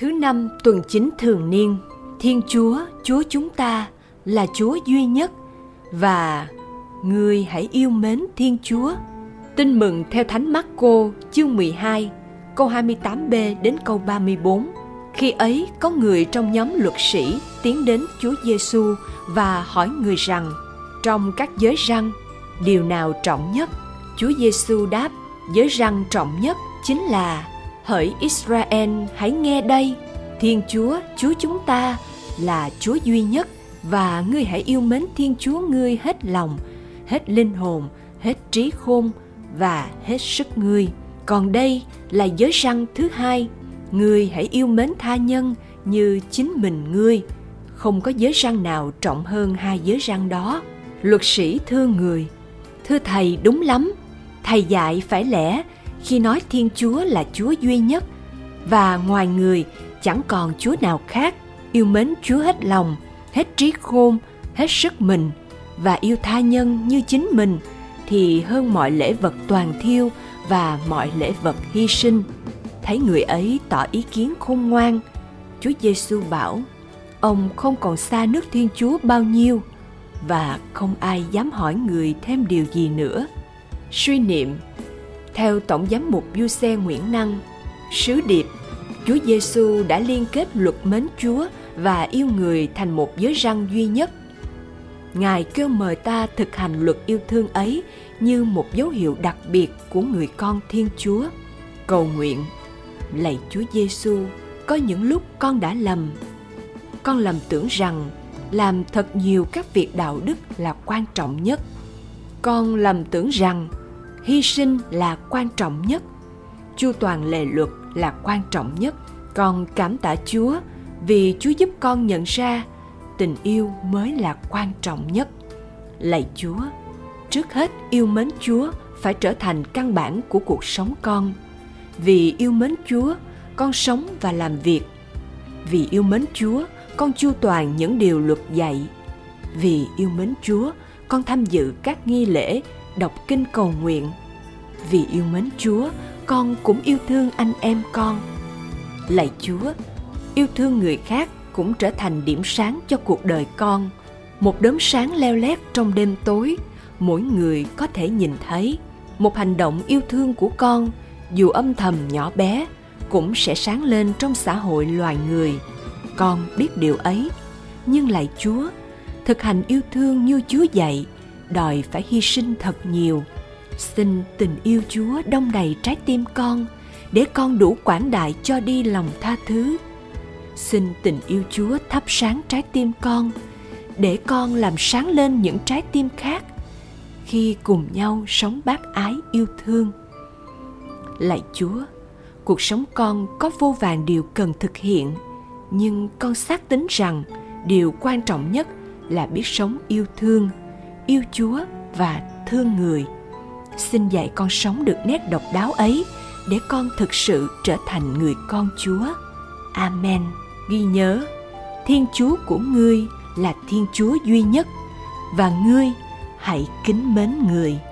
Thứ năm tuần chính thường niên, Thiên Chúa, Chúa chúng ta là Chúa duy nhất và ngươi hãy yêu mến Thiên Chúa. Tin mừng theo Thánh Máccô chương 12, câu 28b đến câu 34. Khi ấy có người trong nhóm luật sĩ tiến đến Chúa Giêsu và hỏi người rằng: trong các giới răn, điều nào trọng nhất? Chúa Giêsu đáp: giới răn trọng nhất chính là: hỡi Israel, hãy nghe đây, Thiên Chúa, Chúa chúng ta là Chúa duy nhất và ngươi hãy yêu mến Thiên Chúa ngươi hết lòng, hết linh hồn, hết trí khôn và hết sức ngươi. Còn đây là giới răn thứ hai, ngươi hãy yêu mến tha nhân như chính mình ngươi. Không có giới răn nào trọng hơn hai giới răn đó. Luật sĩ thưa người: thưa Thầy, đúng lắm, Thầy dạy phải lẽ khi nói Thiên Chúa là Chúa duy nhất và ngoài người chẳng còn Chúa nào khác. Yêu mến Chúa hết lòng, hết trí khôn, hết sức mình và yêu tha nhân như chính mình thì hơn mọi lễ vật toàn thiêu và mọi lễ vật hy sinh. Thấy người ấy tỏ ý kiến khôn ngoan, Chúa Giêsu bảo: ông không còn xa nước Thiên Chúa bao nhiêu. Và không ai dám hỏi người thêm điều gì nữa. Suy niệm theo Tổng giám mục Giuse Nguyễn Năng. Sứ điệp: Chúa Giêsu đã liên kết luật mến Chúa và yêu người thành một giới răn duy nhất. Ngài kêu mời ta thực hành luật yêu thương ấy như một dấu hiệu đặc biệt của người con Thiên Chúa. Cầu nguyện: lạy Chúa Giêsu, có những lúc con đã lầm. Con lầm tưởng rằng làm thật nhiều các việc đạo đức là quan trọng nhất. Con lầm tưởng rằng hy sinh là quan trọng nhất, chu toàn lề luật là quan trọng nhất. Con cảm tạ Chúa vì Chúa giúp con nhận ra tình yêu mới là quan trọng nhất. Lạy Chúa, trước hết yêu mến Chúa phải trở thành căn bản của cuộc sống con. Vì yêu mến Chúa, con sống và làm việc. Vì yêu mến Chúa, con chu toàn những điều luật dạy. Vì yêu mến Chúa, con tham dự các nghi lễ, đọc kinh cầu nguyện. Vì yêu mến Chúa, con cũng yêu thương anh em con. Lạy Chúa, yêu thương người khác cũng trở thành điểm sáng cho cuộc đời con. Một đốm sáng leo lét trong đêm tối, mỗi người có thể nhìn thấy. Một hành động yêu thương của con, dù âm thầm nhỏ bé, cũng sẽ sáng lên trong xã hội loài người. Con biết điều ấy, nhưng lạy Chúa, thực hành yêu thương như Chúa dạy đòi phải hy sinh thật nhiều. Xin tình yêu Chúa đong đầy trái tim con để con đủ quảng đại cho đi lòng tha thứ. Xin tình yêu Chúa thắp sáng trái tim con để con làm sáng lên những trái tim khác khi cùng nhau sống bác ái yêu thương. Lạy Chúa, cuộc sống con có vô vàn điều cần thực hiện, nhưng con xác tín rằng điều quan trọng nhất là biết sống yêu thương, yêu Chúa và thương người. Xin dạy con sống được nét độc đáo ấy để con thực sự trở thành người con Chúa. Amen. Ghi nhớ, Thiên Chúa của ngươi là Thiên Chúa duy nhất và ngươi hãy kính mến người.